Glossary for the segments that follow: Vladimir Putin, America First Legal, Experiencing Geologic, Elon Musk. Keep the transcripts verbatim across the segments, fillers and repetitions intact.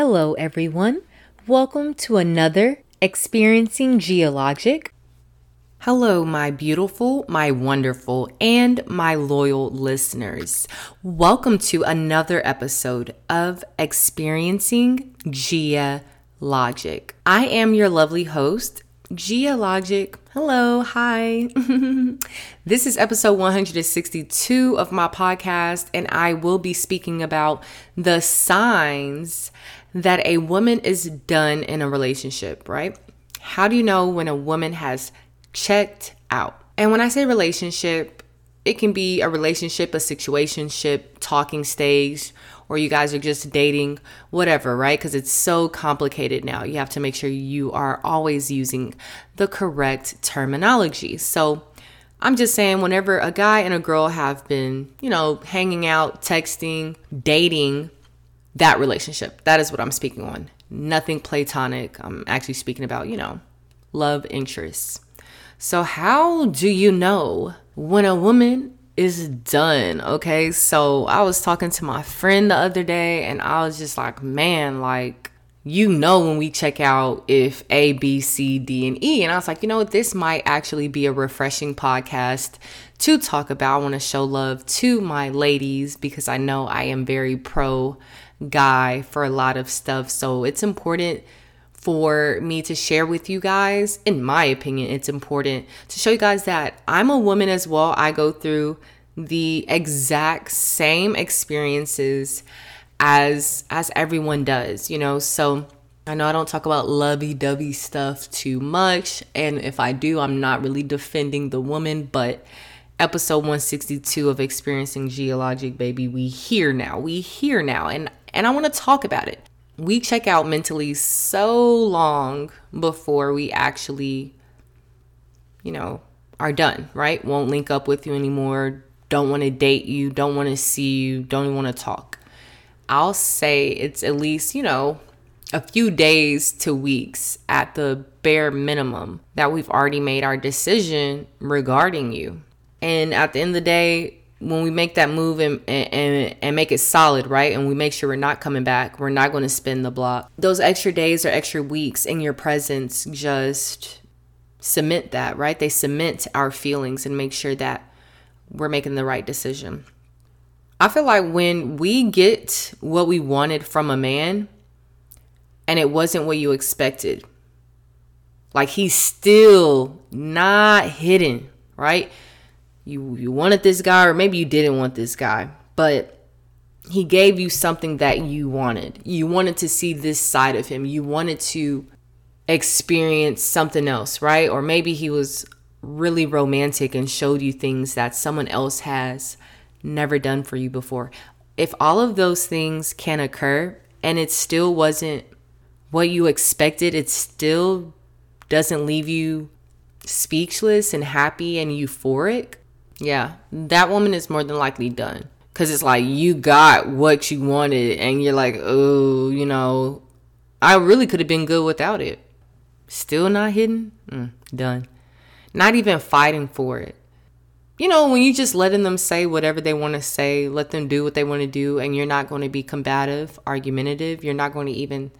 Hello everyone, welcome to another Experiencing Geologic. Hello my beautiful, my wonderful, and my loyal listeners. Welcome to another episode of Experiencing Geologic. I am your lovely host, Geologic. Hello, hi. This is episode one hundred sixty-two of my podcast, and I will be speaking about the signs that a woman is done in a relationship, right? How do you know when a woman has checked out? And when I say relationship, it can be a relationship, a situationship, talking stage, or you guys are just dating, whatever, right? Because it's so complicated now. You have to make sure you are always using the correct terminology. So I'm just saying, whenever a guy and a girl have been, you know, hanging out, texting, dating, that relationship, that is what I'm speaking on. Nothing platonic. I'm actually speaking about, you know, love interests. So how do you know when a woman is done? Okay, so I was talking to my friend the other day, and I was just like, man, like, you know, when we check out, if A, B, C, D, and E. And I was like, you know, this might actually be a refreshing podcast to talk about. I want to show love to my ladies because I know I am very pro guy for a lot of stuff. So it's important for me to share with you guys. In my opinion, it's important to show you guys that I'm a woman as well. I go through the exact same experiences as as everyone does, you know. So I know I don't talk about lovey-dovey stuff too much, and if I do, I'm not really defending the woman, but episode one sixty-two of Experiencing Geologic, baby, we here now. We here now, and and I want to talk about it. We check out mentally so long before we actually, you know, are done, right? Won't link up with you anymore. Don't want to date you. Don't want to see you. Don't even want to talk. I'll say it's at least, you know, a few days to weeks at the bare minimum that we've already made our decision regarding you. And at the end of the day, when we make that move and, and and make it solid, right? And we make sure we're not coming back. We're not going to spin the block. Those extra days or extra weeks in your presence just cement that, right? They cement our feelings and make sure that we're making the right decision. I feel like when we get what we wanted from a man and it wasn't what you expected, like he's still not hidden, right? You you wanted this guy, or maybe you didn't want this guy, but he gave you something that you wanted. You wanted to see this side of him. You wanted to experience something else, right? Or maybe he was really romantic and showed you things that someone else has never done for you before. If all of those things can occur and it still wasn't what you expected, it still doesn't leave you speechless and happy and euphoric, yeah, that woman is more than likely done. Because it's like, you got what you wanted and you're like, oh, you know, I really could have been good without it. Still not hidden? Mm, done. Not even fighting for it. You know, when you just letting them say whatever they want to say, let them do what they want to do, and you're not going to be combative, argumentative. You're not going to even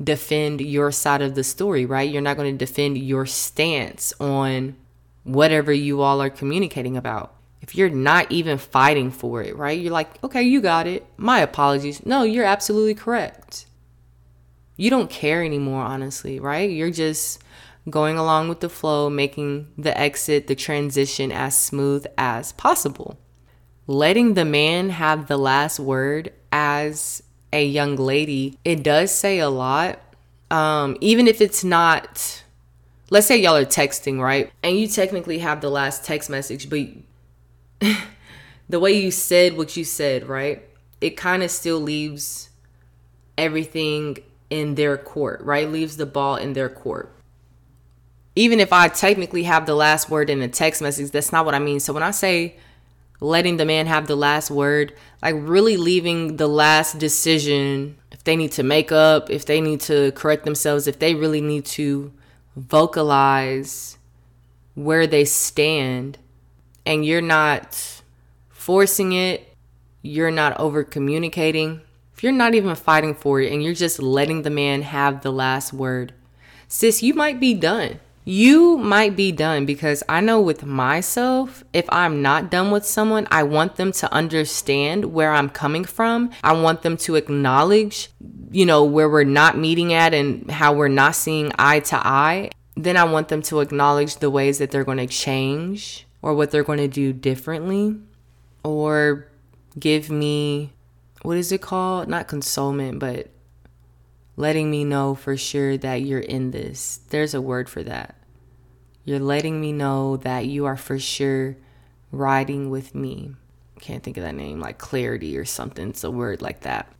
defend your side of the story, right? You're not going to defend your stance on whatever you all are communicating about. If you're not even fighting for it, right? You're like, okay, you got it. My apologies. No, you're absolutely correct. You don't care anymore, honestly, right? You're just going along with the flow, making the exit, the transition as smooth as possible. Letting the man have the last word as a young lady, it does say a lot. Um, even if it's not... Let's say y'all are texting, right? And you technically have the last text message, but the way you said what you said, right? It kind of still leaves everything in their court, right? Leaves the ball in their court. Even if I technically have the last word in a text message, that's not what I mean. So when I say letting the man have the last word, like really leaving the last decision, if they need to make up, if they need to correct themselves, if they really need to vocalize where they stand, and you're not forcing it, you're not over communicating, If you're not even fighting for it and you're just letting the man have the last word, sis, you might be done. You might be done, because I know with myself, if I'm not done with someone, I want them to understand where I'm coming from. I want them to acknowledge, you know, where we're not meeting at and how we're not seeing eye to eye. Then I want them to acknowledge the ways that they're going to change or what they're going to do differently, or give me, what is it called? Not consolation, but letting me know for sure that you're in this. There's a word for that. You're letting me know that you are for sure riding with me. Can't think of that name, like clarity or something. It's a word like that.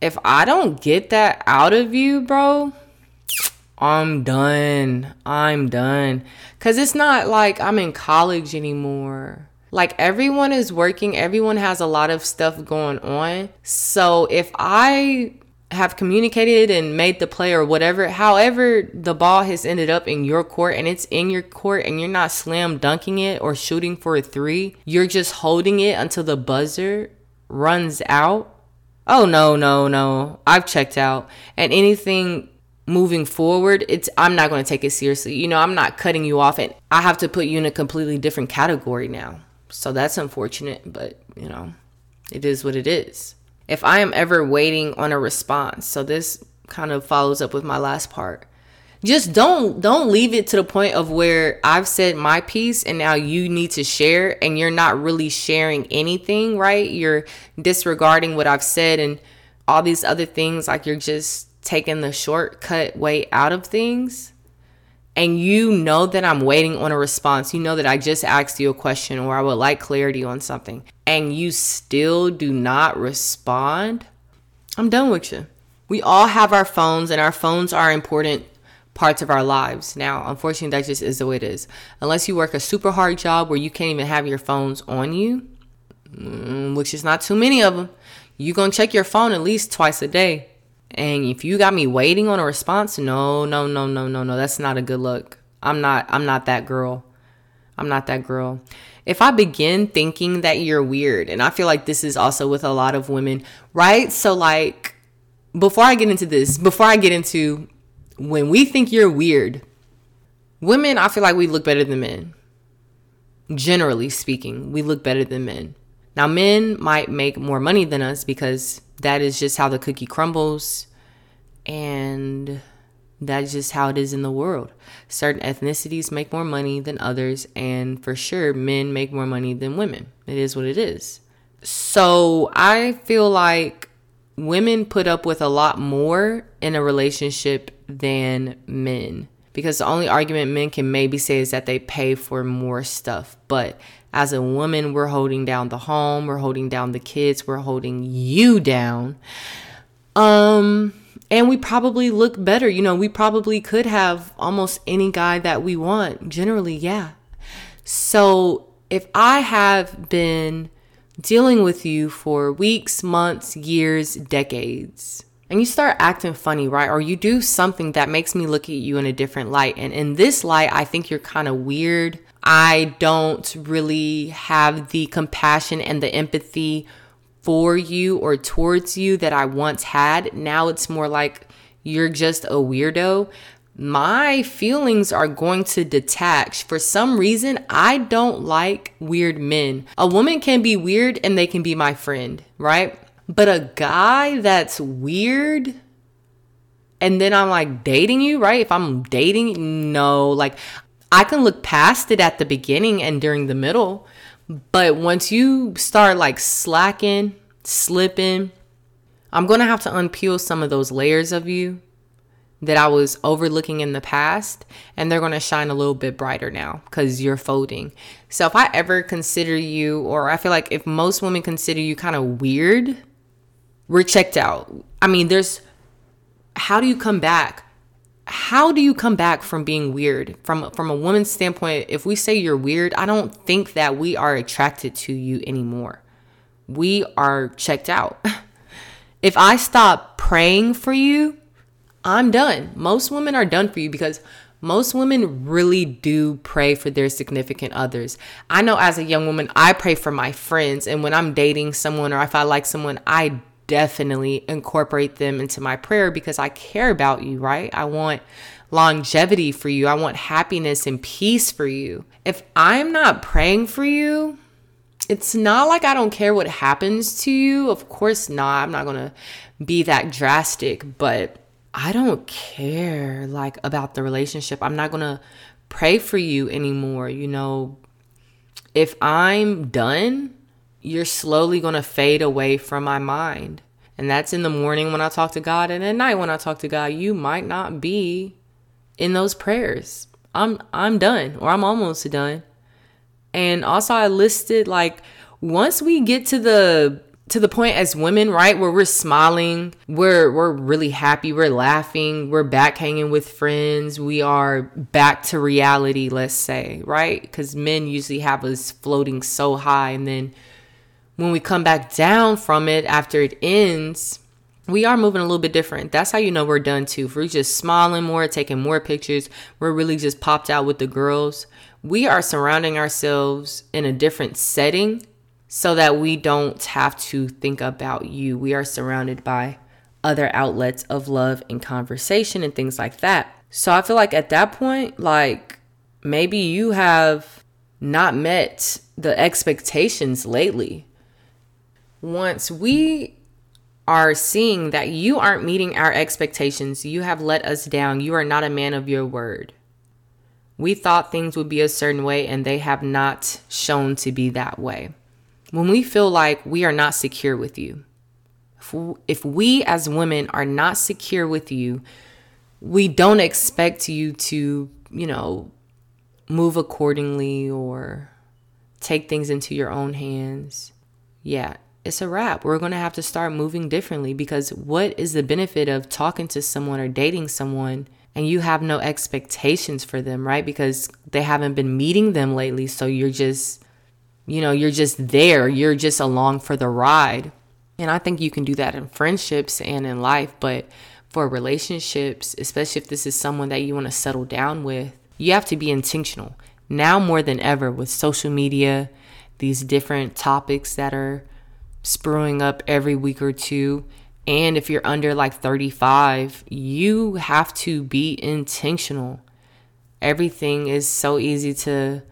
If I don't get that out of you, bro, I'm done. I'm done. Because it's not like I'm in college anymore. Like, everyone is working. Everyone has a lot of stuff going on. So if I have communicated and made the play or whatever, however the ball has ended up in your court and it's in your court and you're not slam dunking it or shooting for a three, you're just holding it until the buzzer runs out. Oh, no, no, no. I've checked out. And anything moving forward, it's I'm not going to take it seriously. You know, I'm not cutting you off, and I have to put you in a completely different category now. So that's unfortunate, but, you know, it is what it is. If I am ever waiting on a response, so this kind of follows up with my last part, just don't don't leave it to the point of where I've said my piece and now you need to share and you're not really sharing anything, right? You're disregarding what I've said and all these other things, like you're just taking the shortcut way out of things. And you know that I'm waiting on a response. You know that I just asked you a question or I would like clarity on something. And you still do not respond. I'm done with you. We all have our phones, and our phones are important parts of our lives. Now, unfortunately, that just is the way it is. Unless you work a super hard job where you can't even have your phones on you, which is not too many of them, you're going to check your phone at least twice a day. And if you got me waiting on a response, no, no, no, no, no, no. That's not a good look. I'm not, I'm not that girl. I'm not that girl. If I begin thinking that you're weird, and I feel like this is also with a lot of women, right? So like, before I get into this, before I get into when we think you're weird, women, I feel like we look better than men. Generally speaking, we look better than men. Now, men might make more money than us because that is just how the cookie crumbles, and that's just how it is in the world. Certain ethnicities make more money than others, and for sure, men make more money than women. It is what it is. So I feel like women put up with a lot more in a relationship than men, because the only argument men can maybe say is that they pay for more stuff, but as a woman, we're holding down the home, we're holding down the kids, we're holding you down. Um, and we probably look better. You know, we probably could have almost any guy that we want. Generally, yeah. So if I have been dealing with you for weeks, months, years, decades, and you start acting funny, right? Or you do something that makes me look at you in a different light. And in this light, I think you're kind of weird. I don't really have the compassion and the empathy for you or towards you that I once had. Now it's more like you're just a weirdo. My feelings are going to detach. For some reason, I don't like weird men. A woman can be weird and they can be my friend, right? But a guy that's weird, and then I'm like dating you, right? If I'm dating, no, like I can look past it at the beginning and during the middle, but once you start like slacking, slipping, I'm going to have to unpeel some of those layers of you that I was overlooking in the past, and they're going to shine a little bit brighter now because you're folding. So if I ever consider you, or I feel like if most women consider you kind of weird, we're checked out. I mean, there's, how do you come back? How do you come back from being weird? From from a woman's standpoint, if we say you're weird, I don't think that we are attracted to you anymore. We are checked out. If I stop praying for you, I'm done. Most women are done for you because most women really do pray for their significant others. I know as a young woman, I pray for my friends. And when I'm dating someone or if I like someone, I definitely incorporate them into my prayer because I care about you, right? I want longevity for you. I want happiness and peace for you. If I'm not praying for you, it's not like I don't care what happens to you. Of course not. I'm not going to be that drastic, but I don't care like about the relationship. I'm not going to pray for you anymore. You know, if I'm done, you're slowly going to fade away from my mind. And that's in the morning when I talk to God, and at night when I talk to God. You might not be in those prayers. I'm I'm done, or I'm almost done. And also I listed, like, once we get to the to the point as women, right, where we're smiling, we're we're really happy, we're laughing, we're back hanging with friends, we are back to reality, let's say, right? Because men usually have us floating so high, and then when we come back down from it after it ends, we are moving a little bit different. That's how you know we're done too. If we're just smiling more, taking more pictures, we're really just popped out with the girls. We are surrounding ourselves in a different setting so that we don't have to think about you. We are surrounded by other outlets of love and conversation and things like that. So I feel like at that point, like, maybe you have not met the expectations lately. Once we are seeing that you aren't meeting our expectations, you have let us down, you are not a man of your word. We thought things would be a certain way and they have not shown to be that way. When we feel like we are not secure with you, if we as women are not secure with you, we don't expect you to, you know, move accordingly or take things into your own hands. Yeah. It's a wrap. We're going to have to start moving differently, because what is the benefit of talking to someone or dating someone and you have no expectations for them, right? Because they haven't been meeting them lately. So you're just, you know, you're just there. You're just along for the ride. And I think you can do that in friendships and in life. But for relationships, especially if this is someone that you want to settle down with, you have to be intentional now more than ever with social media, these different topics that are sprueing up every week or two. And if you're under like thirty-five, you have to be intentional. Everything is so easy to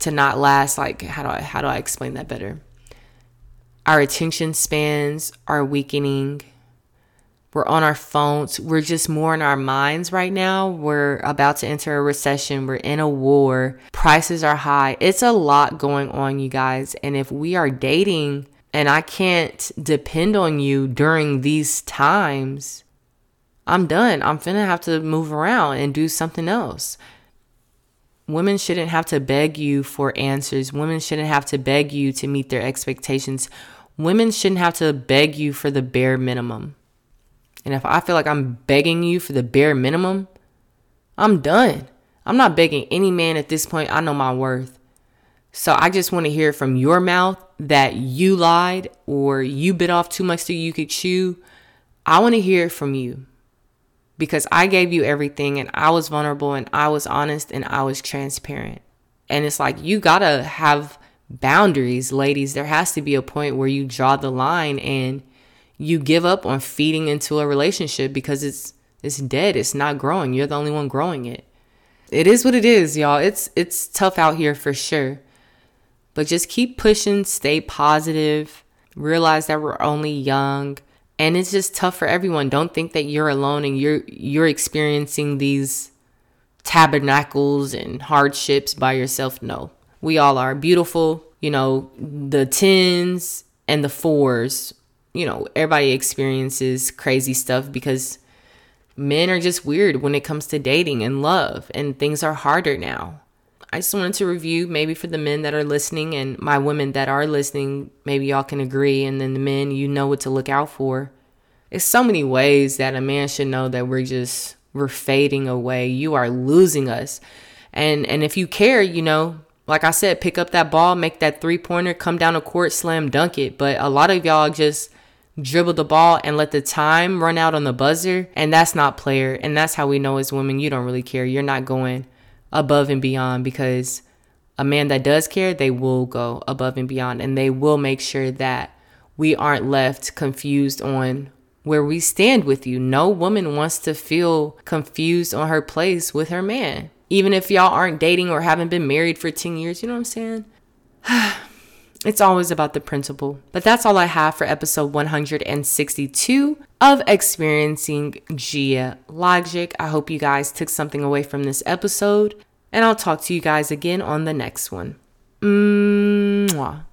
to not last. Like, how do I how do I explain that better? Our attention spans are weakening. We're on our phones. We're just more in our minds right now. We're about to enter a recession. We're in a war. Prices are high. It's a lot going on, you guys. And if we are dating, and I can't depend on you during these times, I'm done. I'm finna have to move around and do something else. Women shouldn't have to beg you for answers. Women shouldn't have to beg you to meet their expectations. Women shouldn't have to beg you for the bare minimum. And if I feel like I'm begging you for the bare minimum, I'm done. I'm not begging any man at this point. I know my worth. So I just want to hear from your mouth that you lied or you bit off too much so you could chew. I want to hear from you, because I gave you everything and I was vulnerable and I was honest and I was transparent. And it's like, you got to have boundaries, ladies. There has to be a point where you draw the line and you give up on feeding into a relationship because it's it's dead. It's not growing. You're the only one growing it. It is what it is, y'all. It's it's tough out here for sure. But just keep pushing, stay positive, realize that we're only young, and it's just tough for everyone. Don't think that you're alone and you're you're experiencing these tabernacles and hardships by yourself. No, we all are beautiful. You know, the tens and the fours, you know, everybody experiences crazy stuff because men are just weird when it comes to dating and love, and things are harder now. I just wanted to review, maybe for the men that are listening and my women that are listening, maybe y'all can agree. And then the men, you know what to look out for. It's so many ways that a man should know that we're just, we're fading away. You are losing us. And, and if you care, you know, like I said, pick up that ball, make that three pointer, come down a court, slam dunk it. But a lot of y'all just dribble the ball and let the time run out on the buzzer. And that's not player. And that's how we know as women, you don't really care. You're not going above and beyond, because a man that does care, they will go above and beyond, and they will make sure that we aren't left confused on where we stand with you. No woman wants to feel confused on her place with her man. Even if y'all aren't dating or haven't been married for ten years, you know what I'm saying? It's always about the principle. But that's all I have for episode one hundred sixty-two of Experiencing Geologic. I hope you guys took something away from this episode, and I'll talk to you guys again on the next one. Mwah.